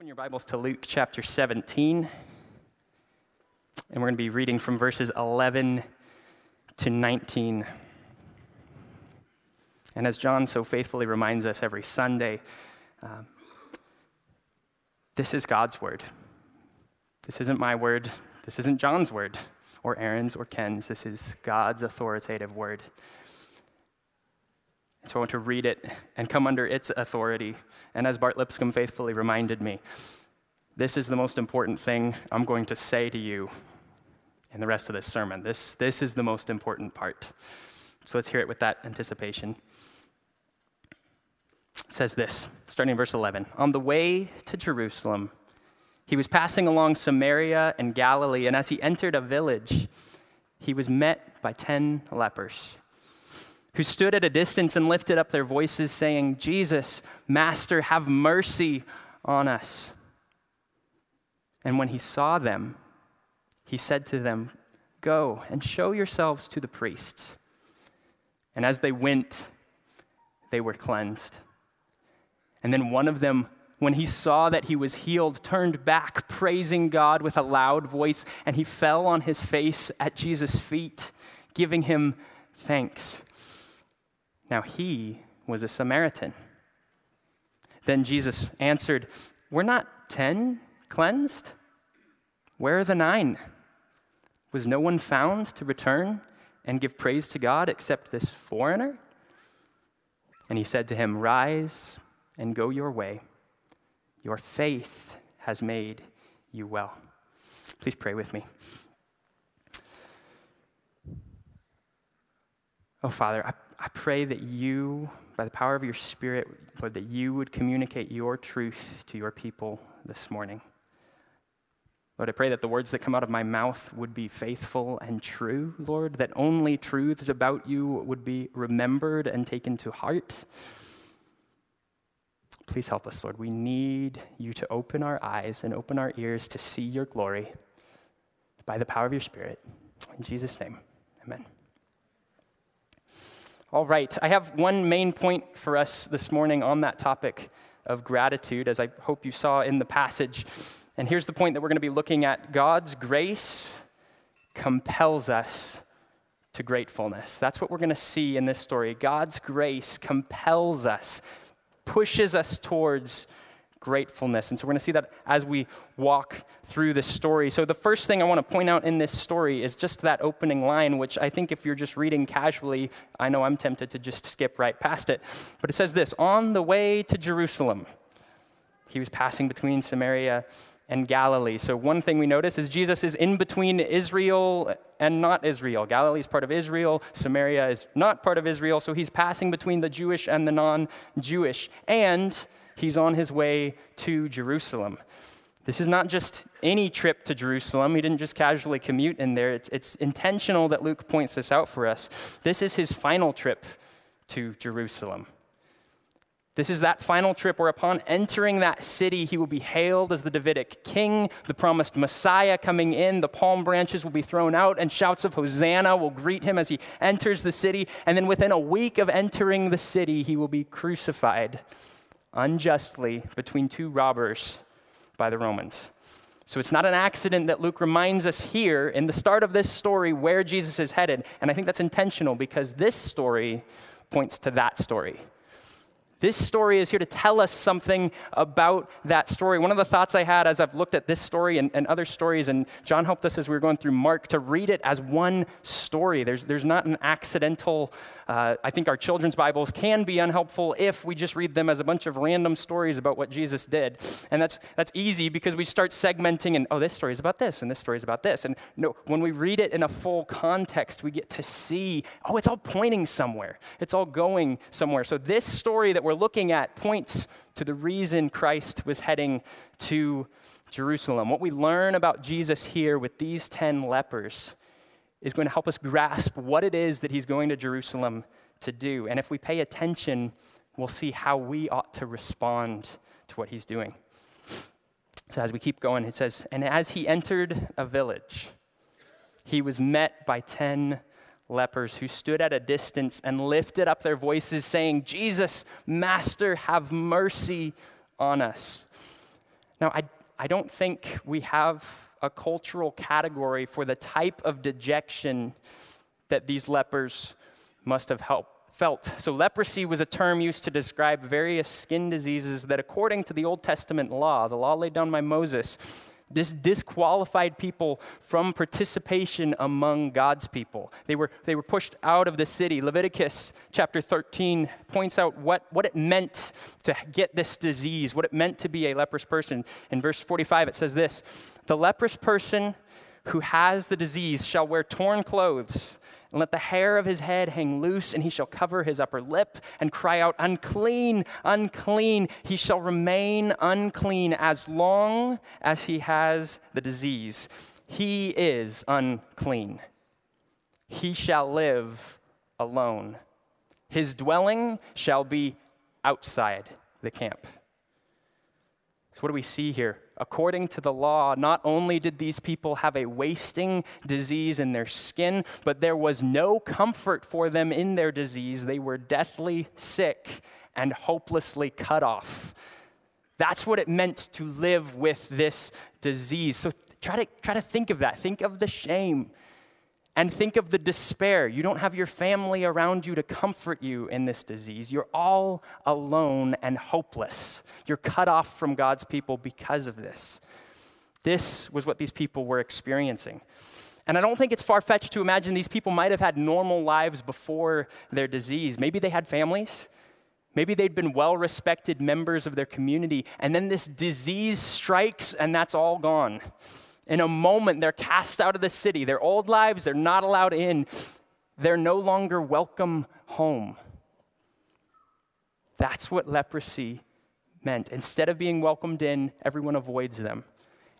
Open your Bibles to Luke chapter 17, and we're going to be reading from verses 11 to 19. And as John so faithfully reminds us every Sunday, this is God's word. This isn't my word. This isn't John's word, or Aaron's, or Ken's. This is God's authoritative word. So I want to read it and come under its authority. And as Bart Lipscomb faithfully reminded me, this is the most important thing I'm going to say to you in the rest of this sermon. This is the most important part. So let's hear it with that anticipation. It says this, starting in verse 11. On the way to Jerusalem, he was passing along Samaria and Galilee, and as he entered a village, he was met by 10 lepers, who stood at a distance and lifted up their voices, saying, Jesus, Master, have mercy on us. And when he saw them, he said to them, Go and show yourselves to the priests. And as they went, they were cleansed. And then one of them, when he saw that he was healed, turned back, praising God with a loud voice, and he fell on his face at Jesus' feet, giving him thanks. Now he was a Samaritan. Then Jesus answered, Were not 10 cleansed? Where are the 9? Was no one found to return and give praise to God except this foreigner? And he said to him, Rise and go your way. Your faith has made you well. Please pray with me. Oh, Father, I pray that you, by the power of your Spirit, Lord, that you would communicate your truth to your people this morning. Lord, I pray that the words that come out of my mouth would be faithful and true, Lord, that only truths about you would be remembered and taken to heart. Please help us, Lord. We need you to open our eyes and open our ears to see your glory by the power of your Spirit. In Jesus' name, amen. All right, I have one main point for us this morning on that topic of gratitude, as I hope you saw in the passage. And here's the point that we're going to be looking at. God's grace compels us to gratefulness. That's what we're going to see in this story. God's grace compels us, pushes us towards gratefulness. And so we're going to see that as we walk through this story. So the first thing I want to point out in this story is just that opening line, which I think if you're just reading casually, I know I'm tempted to just skip right past it. But it says this, on the way to Jerusalem, he was passing between Samaria and Galilee. So one thing we notice is Jesus is in between Israel and not Israel. Galilee is part of Israel. Samaria is not part of Israel. So he's passing between the Jewish and the non-Jewish. And he's on his way to Jerusalem. This is not just any trip to Jerusalem. He didn't just casually commute in there. It's intentional that Luke points this out for us. This is his final trip to Jerusalem. This is that final trip where upon entering that city, he will be hailed as the Davidic king, the promised Messiah coming in, the palm branches will be thrown out, and shouts of Hosanna will greet him as he enters the city. And then within a week of entering the city, he will be crucified unjustly between two robbers by the Romans. So it's not an accident that Luke reminds us here in the start of this story where Jesus is headed. And I think that's intentional because this story points to that story. This story is here to tell us something about that story. One of the thoughts I had as I've looked at this story and other stories, and John helped us as we were going through Mark, to read it as one story. There's not an accidental, I think our children's Bibles can be unhelpful if we just read them as a bunch of random stories about what Jesus did. And that's easy because we start segmenting and, oh, this story is about this, and this story is about this. And no, when we read it in a full context, we get to see, oh, it's all pointing somewhere. It's all going somewhere. So this story that we're looking at points to the reason Christ was heading to Jerusalem. What we learn about Jesus here with these 10 lepers is going to help us grasp what it is that he's going to Jerusalem to do. And if we pay attention, we'll see how we ought to respond to what he's doing. So as we keep going, it says, and as he entered a village, he was met by 10 lepers who stood at a distance and lifted up their voices saying, Jesus, Master, have mercy on us. Now, I don't think we have a cultural category for the type of dejection that these lepers must have felt. So leprosy was a term used to describe various skin diseases that, according to the Old Testament law, the law laid down by Moses, this disqualified people from participation among God's people. They were pushed out of the city. Leviticus chapter 13 points out what it meant to get this disease, what it meant to be a leprous person. In verse 45, it says this: "The leprous person who has the disease shall wear torn clothes, and let the hair of his head hang loose, and he shall cover his upper lip and cry out, 'Unclean, unclean.' He shall remain unclean as long as he has the disease. He is unclean. He shall live alone. His dwelling shall be outside the camp." So what do we see here? According to the law, not only did these people have a wasting disease in their skin, but there was no comfort for them in their disease. They were deathly sick and hopelessly cut off. That's what it meant to live with this disease. So try to think of that. Think of the shame and think of the despair. You don't have your family around you to comfort you in this disease. You're all alone and hopeless. You're cut off from God's people because of this. This was what these people were experiencing. And I don't think it's far-fetched to imagine these people might have had normal lives before their disease. Maybe they had families. Maybe they'd been well-respected members of their community. And then this disease strikes, and that's all gone. In a moment, they're cast out of the city. Their old lives, they're not allowed in. They're no longer welcome home. That's what leprosy meant. Instead of being welcomed in, everyone avoids them.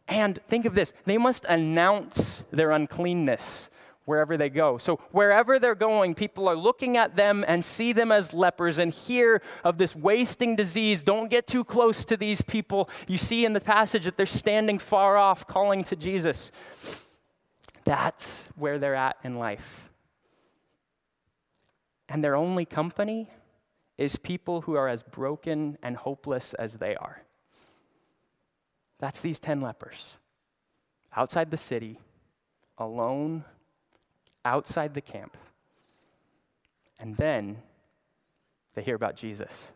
And think of this. They must announce their uncleanness wherever they go. So wherever they're going, people are looking at them and see them as lepers and hear of this wasting disease. Don't get too close to these people. You see in the passage that they're standing far off calling to Jesus. That's where they're at in life. And their only company is people who are as broken and hopeless as they are. That's these 10 lepers. Outside the city, alone, outside the camp. And then they hear about Jesus.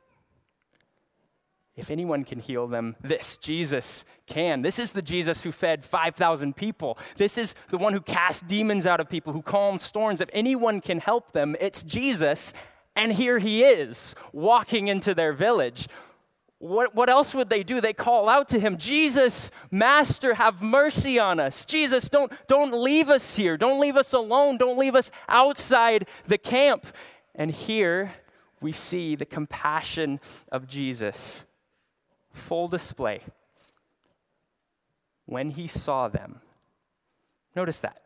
If anyone can heal them, this Jesus can. This is the Jesus who fed 5,000 people. This is the one who cast demons out of people, who calmed storms. If anyone can help them, it's Jesus. And here he is, walking into their village. What else would they do? They call out to him, "Jesus, Master, have mercy on us. Jesus, don't leave us here. Don't leave us alone. Don't leave us outside the camp." And here we see the compassion of Jesus. Full display. When he saw them. Notice that.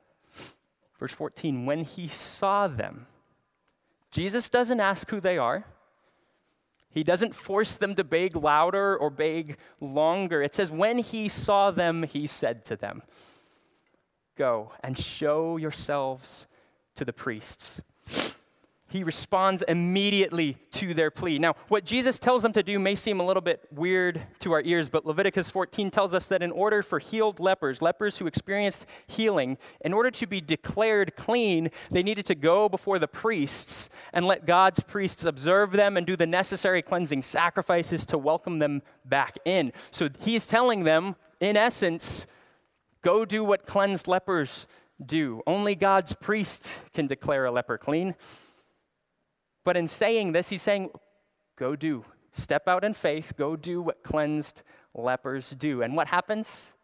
Verse 14, when he saw them. Jesus doesn't ask who they are. He doesn't force them to beg louder or beg longer. It says, when he saw them, he said to them, "Go and show yourselves to the priests." He responds immediately to their plea. Now, what Jesus tells them to do may seem a little bit weird to our ears, but Leviticus 14 tells us that in order for healed lepers who experienced healing, in order to be declared clean, they needed to go before the priests and let God's priests observe them and do the necessary cleansing sacrifices to welcome them back in. So he's telling them, in essence, go do what cleansed lepers do. Only God's priest can declare a leper clean. But in saying this, he's saying, go do. Step out in faith. Go do what cleansed lepers do. And what happens?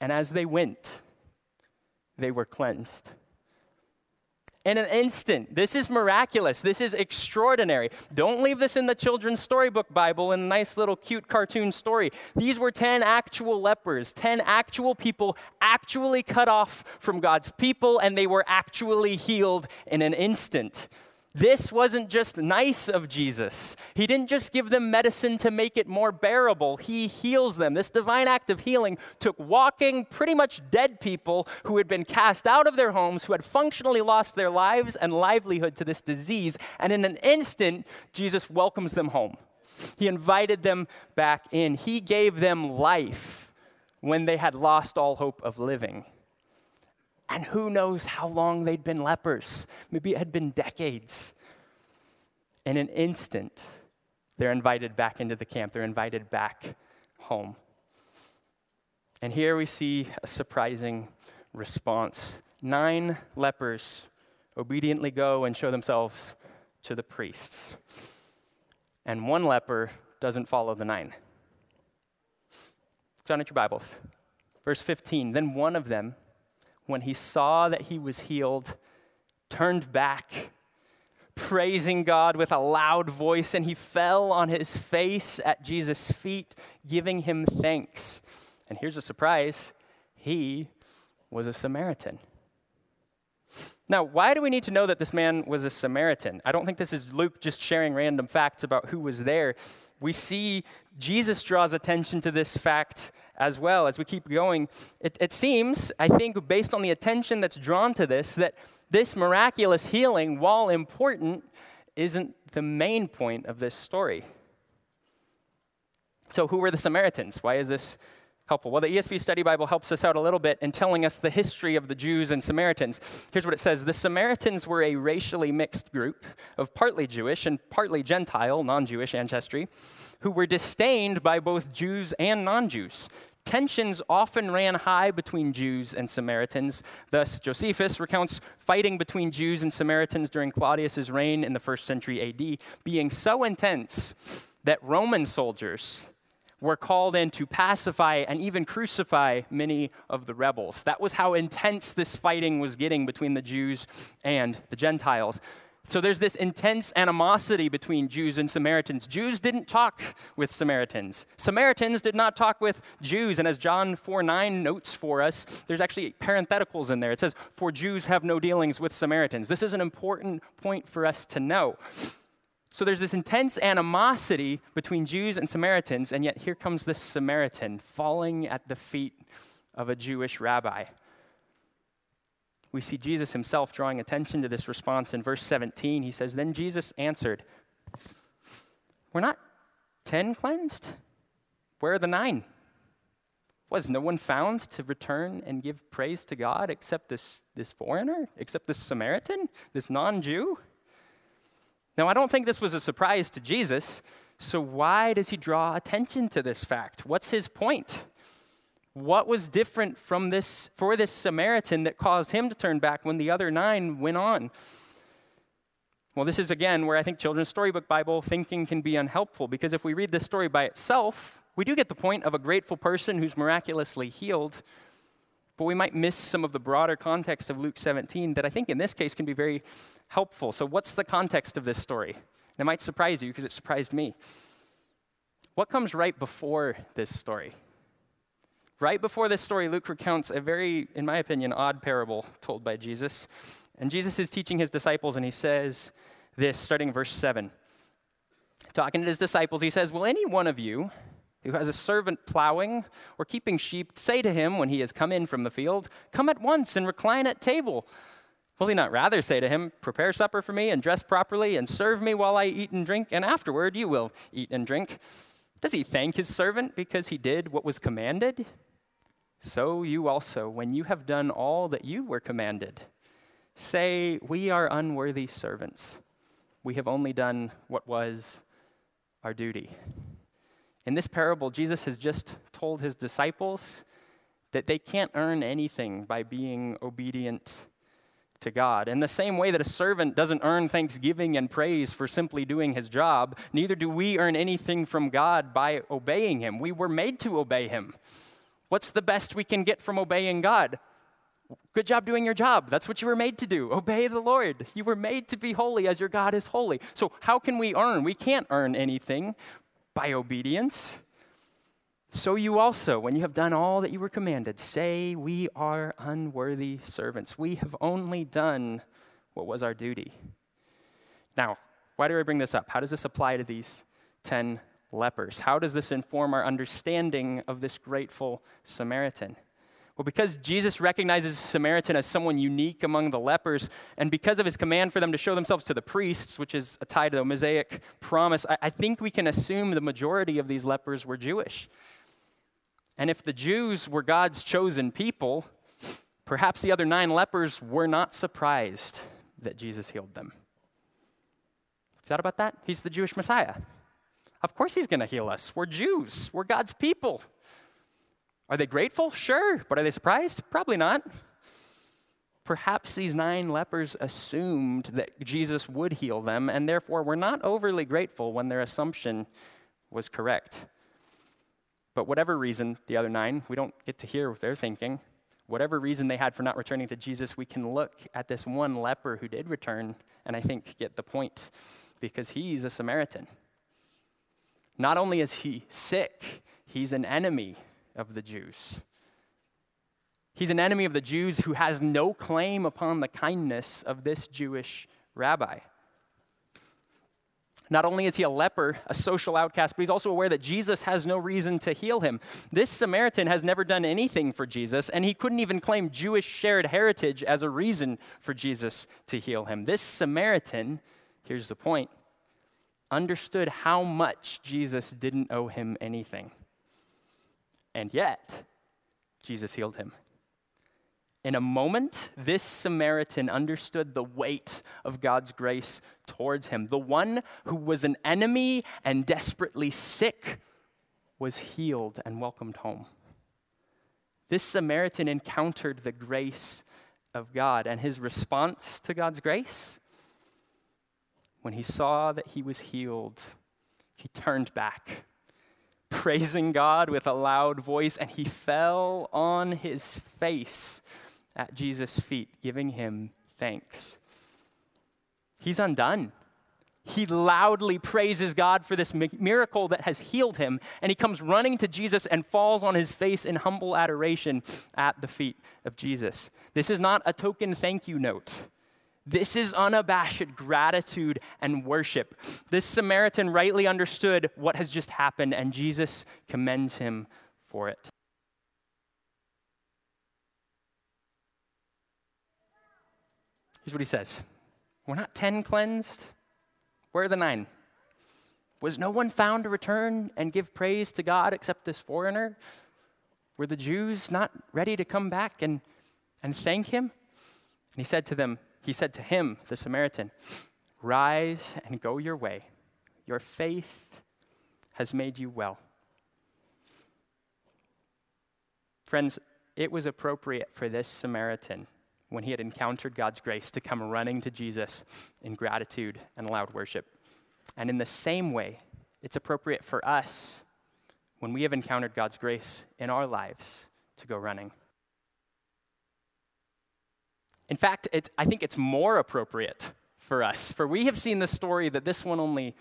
And as they went, they were cleansed. In an instant. This is miraculous. This is extraordinary. Don't leave this in the children's storybook Bible in a nice little cute cartoon story. These were 10 actual lepers, 10 actual people actually cut off from God's people, and they were actually healed in an instant. This wasn't just nice of Jesus. He didn't just give them medicine to make it more bearable. He heals them. This divine act of healing took walking, pretty much dead people who had been cast out of their homes, who had functionally lost their lives and livelihood to this disease, and in an instant, Jesus welcomes them home. He invited them back in. He gave them life when they had lost all hope of living. And who knows how long they'd been lepers. Maybe it had been decades. In an instant, they're invited back into the camp. They're invited back home. And here we see a surprising response. 9 lepers obediently go and show themselves to the priests. And 1 leper doesn't follow the 9. Turn at your Bibles. Verse 15, then one of them, when he saw that he was healed, turned back, praising God with a loud voice, and he fell on his face at Jesus' feet, giving him thanks. And here's a surprise, he was a Samaritan. Now, why do we need to know that this man was a Samaritan? I don't think this is Luke just sharing random facts about who was there. We see Jesus draws attention to this fact as well as we keep going. It seems, I think, based on the attention that's drawn to this, that this miraculous healing, while important, isn't the main point of this story. So who were the Samaritans? Why is this helpful? Well, the ESV Study Bible helps us out a little bit in telling us the history of the Jews and Samaritans. Here's what it says. The Samaritans were a racially mixed group of partly Jewish and partly Gentile, non-Jewish ancestry, who were disdained by both Jews and non-Jews. Tensions often ran high between Jews and Samaritans. Thus, Josephus recounts fighting between Jews and Samaritans during Claudius's reign in the 1st century AD being so intense that Roman soldiers were called in to pacify and even crucify many of the rebels. That was how intense this fighting was getting between the Jews and the Gentiles. So there's this intense animosity between Jews and Samaritans. Jews didn't talk with Samaritans. Samaritans did not talk with Jews. And as John 4:9 notes for us, there's actually parentheticals in there. It says, for Jews have no dealings with Samaritans. This is an important point for us to know. So there's this intense animosity between Jews and Samaritans, and yet here comes this Samaritan falling at the feet of a Jewish rabbi. We see Jesus himself drawing attention to this response in verse 17. He says, then Jesus answered, were not 10 cleansed? Where are the 9? Was no one found to return and give praise to God except this foreigner, except this Samaritan, this non-Jew? Now, I don't think this was a surprise to Jesus, so why does he draw attention to this fact? What's his point? What was different from this for this Samaritan that caused him to turn back when the other 9 went on? Well, this is, again, where I think children's storybook Bible thinking can be unhelpful, because if we read this story by itself, we do get the point of a grateful person who's miraculously healed, but we might miss some of the broader context of Luke 17 that I think in this case can be very helpful. So what's the context of this story? And it might surprise you because it surprised me. What comes right before this story? Right before this story, Luke recounts a very, in my opinion, odd parable told by Jesus. And Jesus is teaching his disciples, and he says this, starting in verse 7. Talking to his disciples, he says, will any one of you who has a servant plowing or keeping sheep say to him when he has come in from the field, come at once and recline at table? Will he not rather say to him, prepare supper for me and dress properly and serve me while I eat and drink, and afterward you will eat and drink? Does he thank his servant because he did what was commanded? So you also, when you have done all that you were commanded, say, we are unworthy servants. We have only done what was our duty. In this parable, Jesus has just told his disciples that they can't earn anything by being obedient to God. In the same way that a servant doesn't earn thanksgiving and praise for simply doing his job, neither do we earn anything from God by obeying him. We were made to obey him. What's the best we can get from obeying God? Good job doing your job. That's what you were made to do. Obey the Lord. You were made to be holy as your God is holy. So how can we earn? We can't earn anything by obedience. So you also, when you have done all that you were commanded, say, we are unworthy servants. We have only done what was our duty. Now, why do I bring this up? How does this apply to these 10 lepers? How does this inform our understanding of this grateful Samaritan? Well, because Jesus recognizes Samaritan as someone unique among the lepers, and because of his command for them to show themselves to the priests, which is a tie to the Mosaic promise, I think we can assume the majority of these lepers were Jewish. And if the Jews were God's chosen people, perhaps the other 9 lepers were not surprised that Jesus healed them. You thought about that? He's the Jewish Messiah. Of course he's going to heal us. We're Jews. We're God's people. Are they grateful? Sure. But are they surprised? Probably not. Perhaps these 9 lepers assumed that Jesus would heal them, and therefore were not overly grateful when their assumption was correct. But whatever reason, the other 9, we don't get to hear what they're thinking. Whatever reason they had for not returning to Jesus, we can look at this one leper who did return, and I think get the point, because he's a Samaritan. Not only is he sick, he's an enemy of the Jews. He's an enemy of the Jews who has no claim upon the kindness of this Jewish rabbi. Not only is he a leper, a social outcast, but he's also aware that Jesus has no reason to heal him. This Samaritan has never done anything for Jesus, and he couldn't even claim Jewish shared heritage as a reason for Jesus to heal him. This Samaritan, here's the point, understood how much Jesus didn't owe him anything. And yet, Jesus healed him. In a moment, this Samaritan understood the weight of God's grace towards him. The one who was an enemy and desperately sick was healed and welcomed home. This Samaritan encountered the grace of God, and his response to God's grace, when he saw that he was healed, he turned back, praising God with a loud voice, and he fell on his face at Jesus' feet, giving him thanks. He's undone. He loudly praises God for this miracle that has healed him, and he comes running to Jesus and falls on his face in humble adoration at the feet of Jesus. This is not a token thank you note. This is unabashed gratitude and worship. This Samaritan rightly understood what has just happened, and Jesus commends him for it. Here's what he says. Were not 10 cleansed? Where are the 9? Was no one found to return and give praise to God except this foreigner? Were the Jews not ready to come back and thank him? And he said to him, the Samaritan, "Rise and go your way. Your faith has made you well." Friends, it was appropriate for this Samaritan, when he had encountered God's grace, to come running to Jesus in gratitude and loud worship. And in the same way, it's appropriate for us, when we have encountered God's grace in our lives, to go running. In fact, I think it's more appropriate for us, for we have seen the story that this one only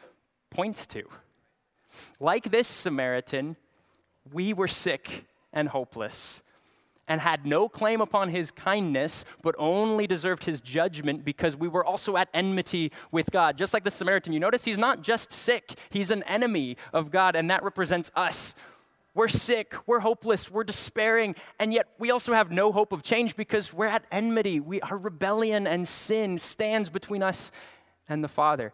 points to. Like this Samaritan, we were sick and hopeless and had no claim upon his kindness, but only deserved his judgment because we were also at enmity with God. Just like the Samaritan, you notice he's not just sick, he's an enemy of God, and that represents us. We're sick, we're hopeless, we're despairing, and yet we also have no hope of change because we're at enmity. Our rebellion and sin stands between us and the Father.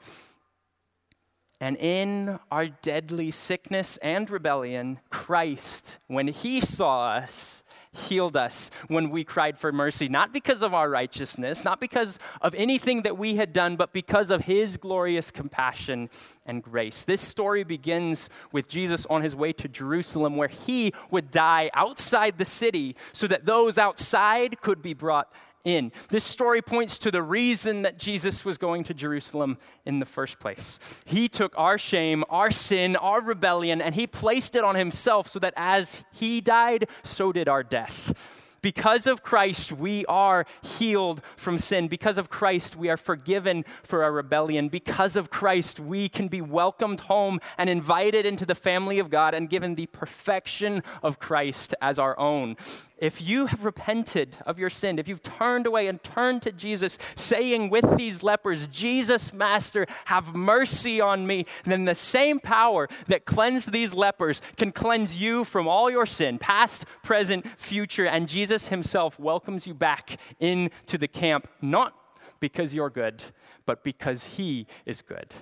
And in our deadly sickness and rebellion, Christ, when he saw us, healed us when we cried for mercy, not because of our righteousness, not because of anything that we had done, but because of his glorious compassion and grace. This story begins with Jesus on his way to Jerusalem, where he would die outside the city so that those outside could be brought in. This story points to the reason that Jesus was going to Jerusalem in the first place. He took our shame, our sin, our rebellion, and he placed it on himself so that as he died, so did our death. Because of Christ, we are healed from sin. Because of Christ, we are forgiven for our rebellion. Because of Christ, we can be welcomed home and invited into the family of God and given the perfection of Christ as our own. If you have repented of your sin, if you've turned away and turned to Jesus, saying with these lepers, "Jesus, Master, have mercy on me," then the same power that cleansed these lepers can cleanse you from all your sin, past, present, future, and Jesus Jesus himself welcomes you back into the camp, not because you're good, but because he is good.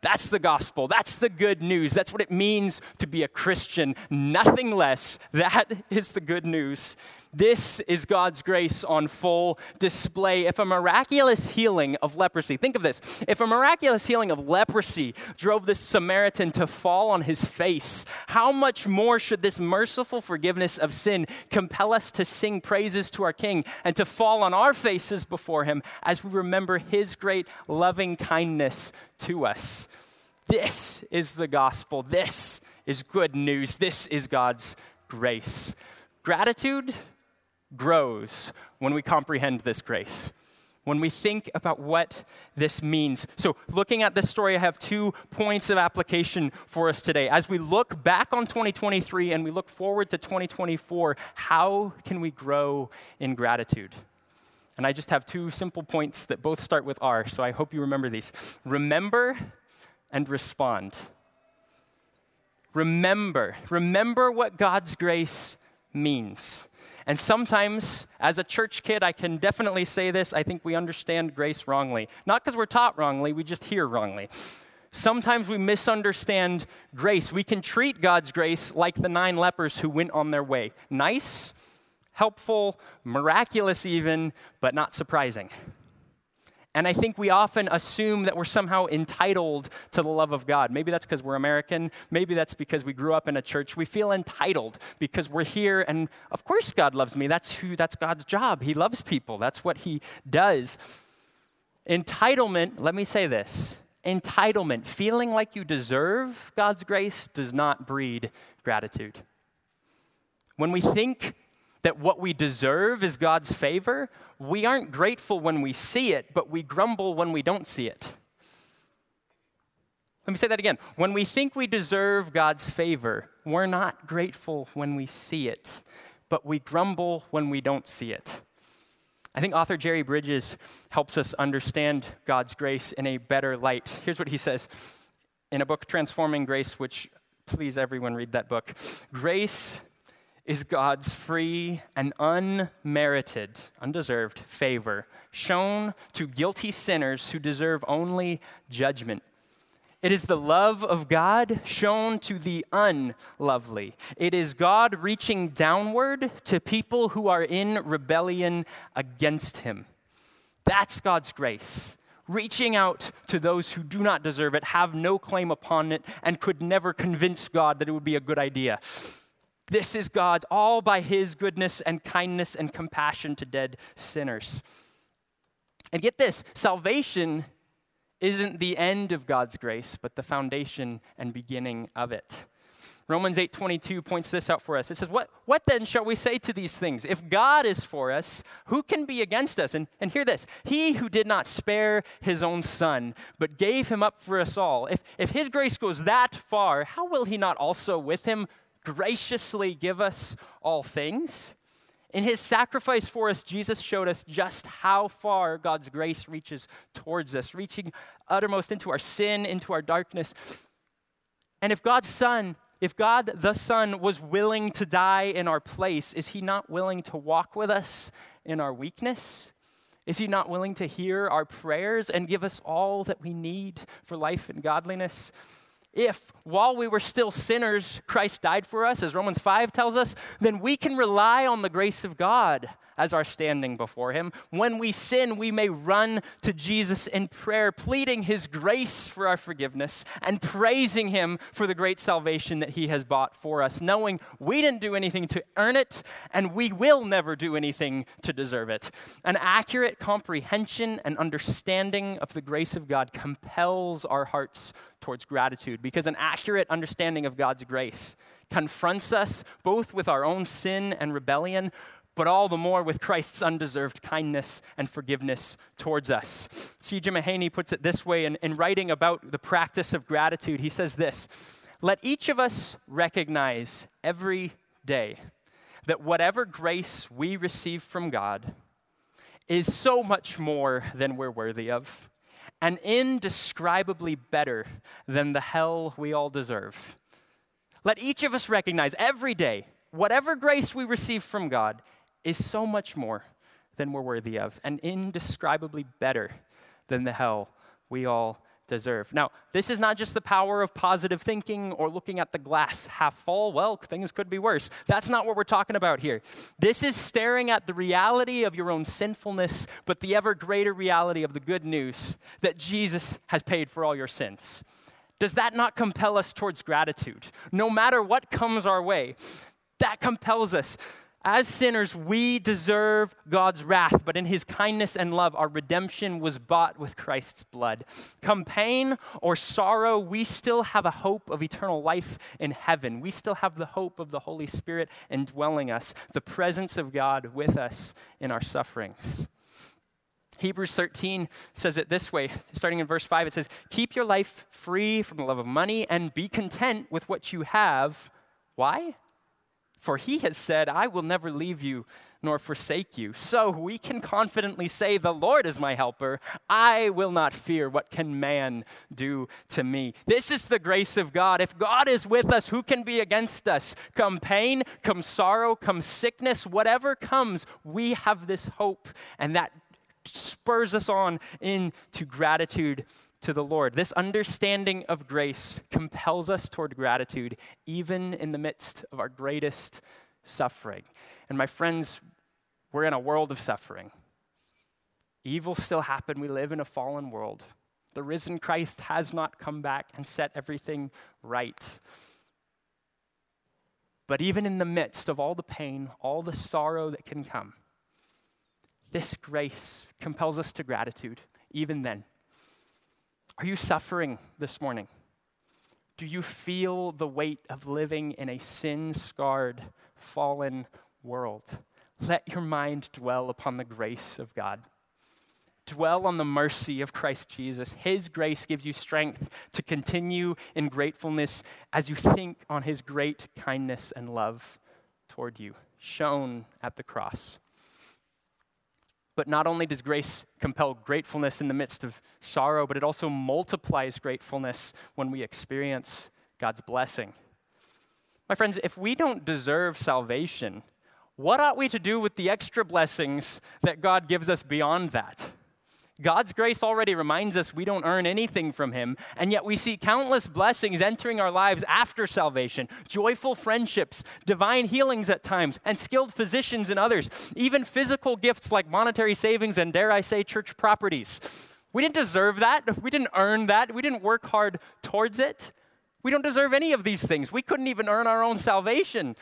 That's the gospel. That's the good news. That's what it means to be a Christian. Nothing less. That is the good news. This is God's grace on full display. If a miraculous healing of leprosy, think of this. If a miraculous healing of leprosy drove this Samaritan to fall on his face, how much more should this merciful forgiveness of sin compel us to sing praises to our King and to fall on our faces before him as we remember his great loving kindness to us? This is the gospel. This is good news. This is God's grace. Gratitude grows when we comprehend this grace, when we think about what this means. So looking at this story, I have 2 points of application for us today. As we look back on 2023 and we look forward to 2024, how can we grow in gratitude? And I just have 2 simple points that both start with R, so I hope you remember these. Remember and respond. Remember what God's grace means. And sometimes, as a church kid, I can definitely say this, I think we understand grace wrongly. Not because we're taught wrongly, we just hear wrongly. Sometimes we misunderstand grace. We can treat God's grace like the 9 lepers who went on their way. Nice, helpful, miraculous even, but not surprising. And I think we often assume that we're somehow entitled to the love of God. Maybe that's because we're American. Maybe that's because we grew up in a church. We feel entitled because we're here, and of course God loves me. That's God's job. He loves people. That's what he does. Entitlement, let me say this. Entitlement, feeling like you deserve God's grace, does not breed gratitude. When we think that what we deserve is God's favor, we aren't grateful when we see it, but we grumble when we don't see it. Let me say that again. When we think we deserve God's favor, we're not grateful when we see it, but we grumble when we don't see it. I think author Jerry Bridges helps us understand God's grace in a better light. Here's what he says in a book, Transforming Grace, which, please everyone read that book. Grace is God's free and unmerited, undeserved favor shown to guilty sinners who deserve only judgment. It is the love of God shown to the unlovely. It is God reaching downward to people who are in rebellion against him. That's God's grace, reaching out to those who do not deserve it, have no claim upon it, and could never convince God that it would be a good idea. This is God's, all by his goodness and kindness and compassion to dead sinners. And get this, salvation isn't the end of God's grace, but the foundation and beginning of it. Romans 8:22 points this out for us. It says, what then shall we say to these things? If God is for us, who can be against us? And hear this, he who did not spare his own son, but gave him up for us all. If his grace goes that far, how will he not also with him graciously give us all things? In his sacrifice for us, Jesus showed us just how far God's grace reaches towards us, reaching uttermost into our sin, into our darkness. And if God the Son was willing to die in our place, is he not willing to walk with us in our weakness? Is he not willing to hear our prayers and give us all that we need for life and godliness? If, while we were still sinners, Christ died for us, as Romans 5 tells us, then we can rely on the grace of God as our standing before him. When we sin, we may run to Jesus in prayer, pleading his grace for our forgiveness and praising him for the great salvation that he has bought for us, knowing we didn't do anything to earn it, and we will never do anything to deserve it. An accurate comprehension and understanding of the grace of God compels our hearts towards gratitude, because an accurate understanding of God's grace confronts us both with our own sin and rebellion, but all the more with Christ's undeserved kindness and forgiveness towards us. C. J. Mahaney puts it this way in writing about the practice of gratitude. He says this, let each of us recognize every day that whatever grace we receive from God is so much more than we're worthy of, and indescribably better than the hell we all deserve. Let each of us recognize every day, whatever grace we receive from God is so much more than we're worthy of, and indescribably better than the hell we all deserve. Now, this is not just the power of positive thinking or looking at the glass half full. Well, things could be worse. That's not what we're talking about here. This is staring at the reality of your own sinfulness, but the ever greater reality of the good news that Jesus has paid for all your sins. Does that not compel us towards gratitude? No matter what comes our way, that compels us. As sinners, we deserve God's wrath, but in his kindness and love, our redemption was bought with Christ's blood. Come pain or sorrow, we still have a hope of eternal life in heaven. We still have the hope of the Holy Spirit indwelling us, the presence of God with us in our sufferings. Hebrews 13 says it this way, starting in verse 5, it says, "Keep your life free from the love of money and be content with what you have." Why? "For he has said, I will never leave you nor forsake you." So we can confidently say, "The Lord is my helper. I will not fear. What can man do to me?" This is the grace of God. If God is with us, who can be against us? Come pain, come sorrow, come sickness, whatever comes, we have this hope, and that spurs us on into gratitude to the Lord. This understanding of grace compels us toward gratitude, even in the midst of our greatest suffering. And my friends, we're in a world of suffering. Evil still happens. We live in a fallen world. The risen Christ has not come back and set everything right. But even in the midst of all the pain, all the sorrow that can come, this grace compels us to gratitude, even then. Are you suffering this morning? Do you feel the weight of living in a sin-scarred, fallen world? Let your mind dwell upon the grace of God. Dwell on the mercy of Christ Jesus. His grace gives you strength to continue in gratefulness as you think on his great kindness and love toward you, shown at the cross. But not only does grace compel gratefulness in the midst of sorrow, but it also multiplies gratefulness when we experience God's blessing. My friends, if we don't deserve salvation, what ought we to do with the extra blessings that God gives us beyond that? God's grace already reminds us we don't earn anything from him, and yet we see countless blessings entering our lives after salvation, joyful friendships, divine healings at times, and skilled physicians in others, even physical gifts like monetary savings and, dare I say, church properties. We didn't deserve that. We didn't earn that. We didn't work hard towards it. We don't deserve any of these things. We couldn't even earn our own salvation.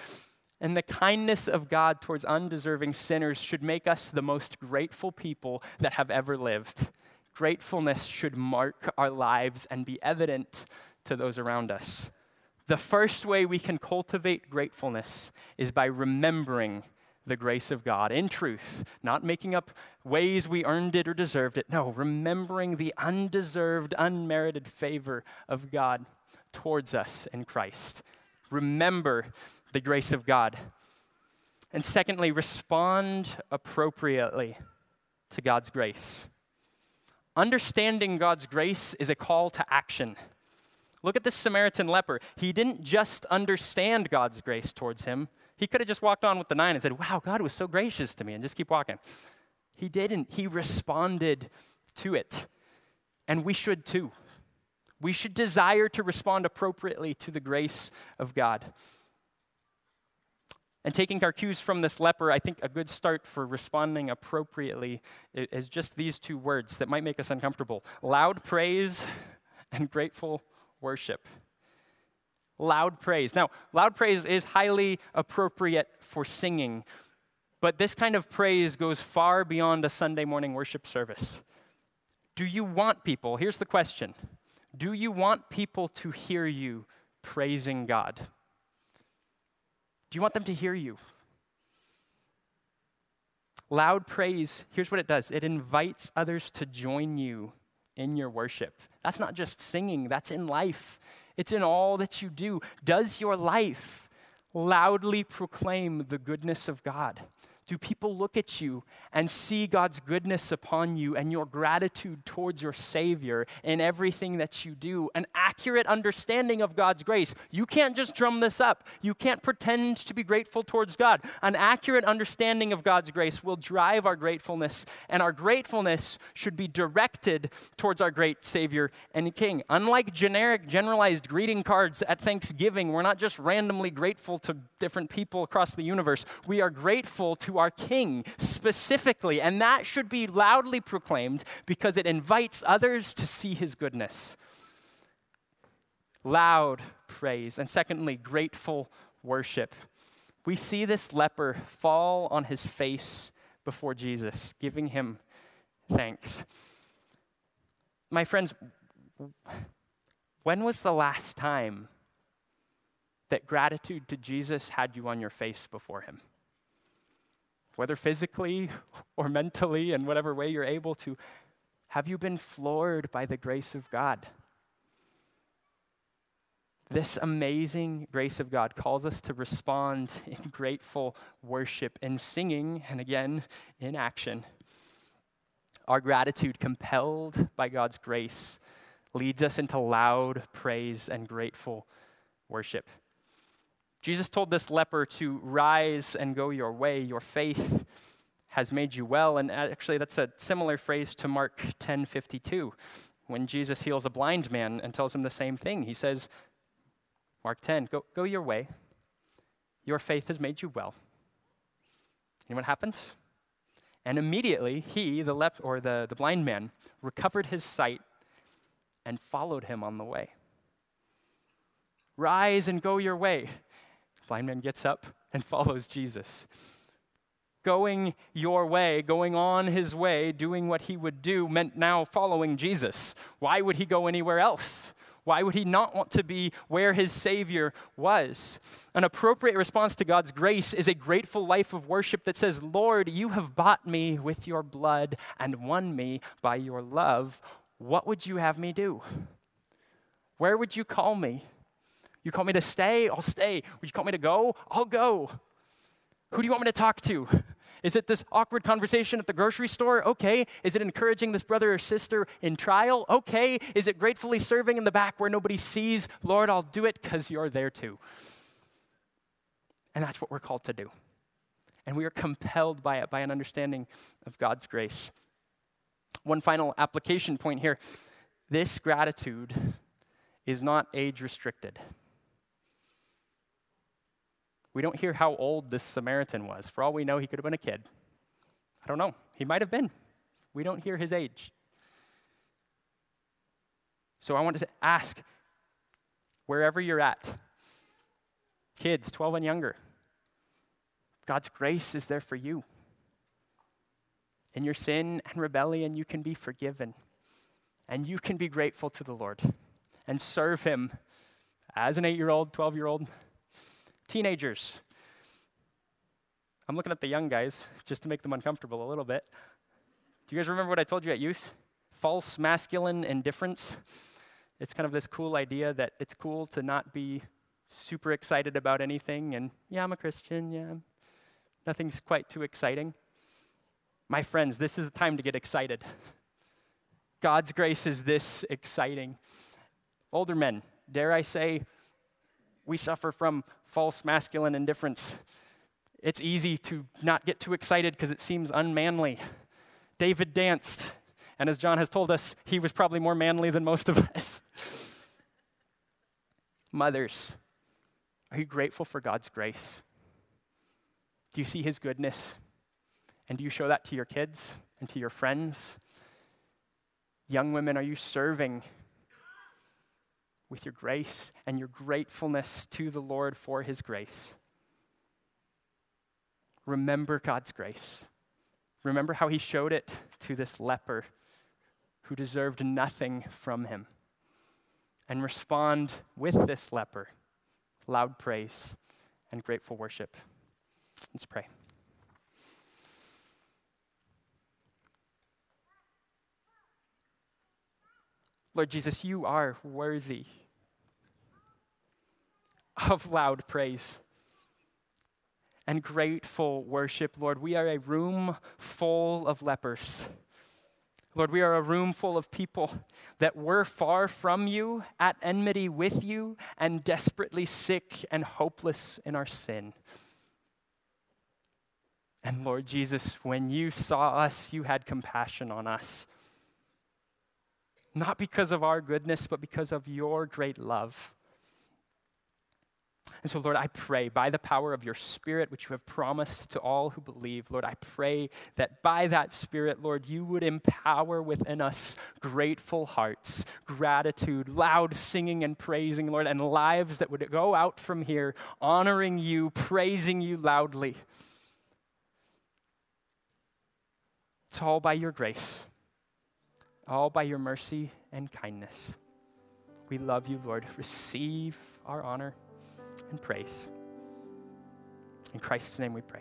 And the kindness of God towards undeserving sinners should make us the most grateful people that have ever lived. Gratefulness should mark our lives and be evident to those around us. The first way we can cultivate gratefulness is by remembering the grace of God in truth, not making up ways we earned it or deserved it. No, remembering the undeserved, unmerited favor of God towards us in Christ. Remember the grace of God. And secondly, respond appropriately to God's grace. Understanding God's grace is a call to action. Look at this Samaritan leper. He didn't just understand God's grace towards him. He could have just walked on with the nine and said, "Wow, God was so gracious to me," and just keep walking. He didn't. He responded to it. And we should too. We should desire to respond appropriately to the grace of God. And taking our cues from this leper, I think a good start for responding appropriately is just these two words that might make us uncomfortable: loud praise and grateful worship. Loud praise. Now, loud praise is highly appropriate for singing, but this kind of praise goes far beyond a Sunday morning worship service. Do you want people, here's the question, do you want people to hear you praising God? Do you want them to hear you? Loud praise, here's what it does. It invites others to join you in your worship. That's not just singing, that's in life. It's in all that you do. Does your life loudly proclaim the goodness of God? Do people look at you and see God's goodness upon you and your gratitude towards your Savior in everything that you do? An accurate understanding of God's grace. You can't just drum this up. You can't pretend to be grateful towards God. An accurate understanding of God's grace will drive our gratefulness, and our gratefulness should be directed towards our great Savior and King. Unlike generic, generalized greeting cards at Thanksgiving, we're not just randomly grateful to different people across the universe. We are grateful to our King specifically, and that should be loudly proclaimed because it invites others to see his goodness. Loud praise. And secondly, grateful worship. We see this leper fall on his face before Jesus, giving him thanks. My friends, when was the last time that gratitude to Jesus had you on your face before him? Whether physically or mentally, in whatever way you're able to, have you been floored by the grace of God? This amazing grace of God calls us to respond in grateful worship, in singing, and again, in action. Our gratitude, compelled by God's grace, leads us into loud praise and grateful worship. Jesus told this leper to rise and go your way. Your faith has made you well. And actually, that's a similar phrase to Mark 10:52, when Jesus heals a blind man and tells him the same thing. He says, Mark 10, go your way. Your faith has made you well. And what happens? And immediately he, the blind man, recovered his sight and followed him on the way. Rise and go your way. Blind man gets up and follows Jesus. Going your way, going on his way, doing what he would do, meant now following Jesus. Why would he go anywhere else? Why would he not want to be where his Savior was? An appropriate response to God's grace is a grateful life of worship that says, Lord, you have bought me with your blood and won me by your love. What would you have me do? Where would you call me? You call me to stay? I'll stay. Would you call me to go? I'll go. Who do you want me to talk to? Is it this awkward conversation at the grocery store? Okay. Is it encouraging this brother or sister in trial? Okay. Is it gratefully serving in the back where nobody sees? Lord, I'll do it because you're there too. And that's what we're called to do. And we are compelled by it, by an understanding of God's grace. One final application point here. This gratitude is not age restricted. We don't hear how old this Samaritan was. For all we know, he could have been a kid. I don't know. He might have been. We don't hear his age. So I want to ask, wherever you're at, kids 12 and younger, God's grace is there for you. In your sin and rebellion, you can be forgiven. And you can be grateful to the Lord and serve him as an 8-year-old, 12-year-old, teenagers. I'm looking at the young guys just to make them uncomfortable a little bit. Do you guys remember what I told you at youth? False masculine indifference. It's kind of this cool idea that it's cool to not be super excited about anything and, yeah, I'm a Christian, yeah, nothing's quite too exciting. My friends, this is the time to get excited. God's grace is this exciting. Older men, dare I say, we suffer from false masculine indifference. It's easy to not get too excited because it seems unmanly. David danced, and as John has told us, he was probably more manly than most of us. Mothers, are you grateful for God's grace? Do you see his goodness? And do you show that to your kids and to your friends? Young women, are you serving with your grace and your gratefulness to the Lord for his grace? Remember God's grace. Remember how he showed it to this leper who deserved nothing from him. And respond with this leper, loud praise and grateful worship. Let's pray. Lord Jesus, you are worthy of loud praise and grateful worship, Lord. We are a room full of lepers. Lord, we are a room full of people that were far from you, at enmity with you, and desperately sick and hopeless in our sin. And Lord Jesus, when you saw us, you had compassion on us. Not because of our goodness, but because of your great love. And so, Lord, I pray by the power of your Spirit, which you have promised to all who believe, Lord, I pray that by that Spirit, Lord, you would empower within us grateful hearts, gratitude, loud singing and praising, Lord, and lives that would go out from here honoring you, praising you loudly. It's all by your grace, all by your mercy and kindness. We love you, Lord. Receive our honor and praise. In Christ's name we pray.